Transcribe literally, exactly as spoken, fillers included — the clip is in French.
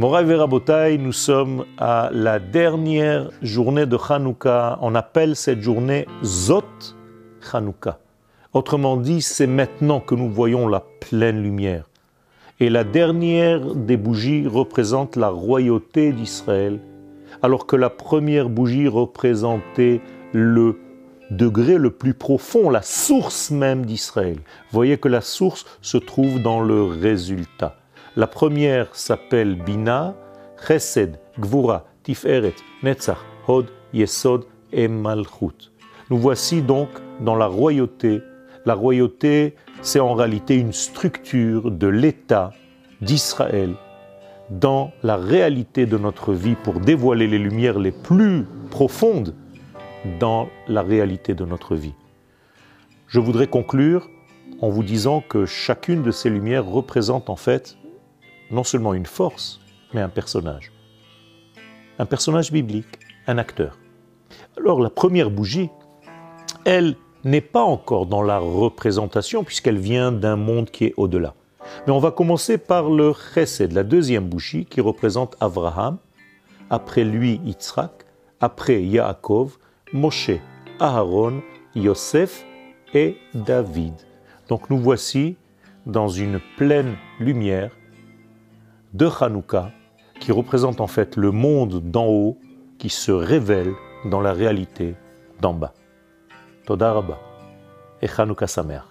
Moraive et Rabotai, nous sommes à la dernière journée de Hanouka. On appelle cette journée Zot Chanukah. Autrement dit, c'est maintenant que nous voyons la pleine lumière. Et la dernière des bougies représente la royauté d'Israël, alors que la première bougie représentait le degré le plus profond, la source même d'Israël. Voyez que la source se trouve dans le résultat. La première s'appelle Bina, Chesed, Gvura, Tif Eret, Netzach, Hod, Yesod et Malchut. Nous voici donc dans la royauté. La royauté, c'est en réalité une structure de l'État d'Israël dans la réalité de notre vie pour dévoiler les lumières les plus profondes dans la réalité de notre vie. Je voudrais conclure en vous disant que chacune de ces lumières représente en fait non seulement une force, mais un personnage. Un personnage biblique, un acteur. Alors la première bougie, elle n'est pas encore dans la représentation puisqu'elle vient d'un monde qui est au-delà. Mais on va commencer par le Chesed, la deuxième bougie qui représente Abraham, après lui Yitzhak, après Yaakov, Moshe, Aharon, Yosef et David. Donc nous voici dans une pleine lumière de Hanouka, qui représente en fait le monde d'en haut qui se révèle dans la réalité d'en bas. Toda Rabba et Hanouka Sameah.